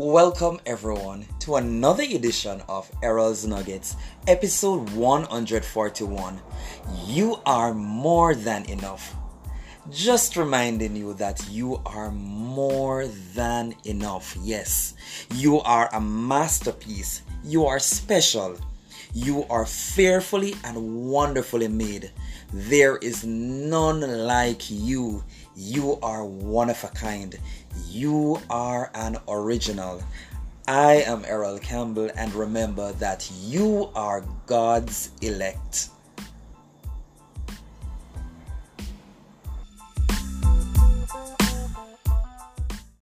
Welcome everyone to another edition of Errol's Nuggets, episode 141. You are more than enough. Just reminding you that you are more than enough. Yes, you are a masterpiece. You are special. You are fearfully and wonderfully made. There is none like you. You are one of a kind. You are an original. I am Errol Campbell, and remember that you are God's elect.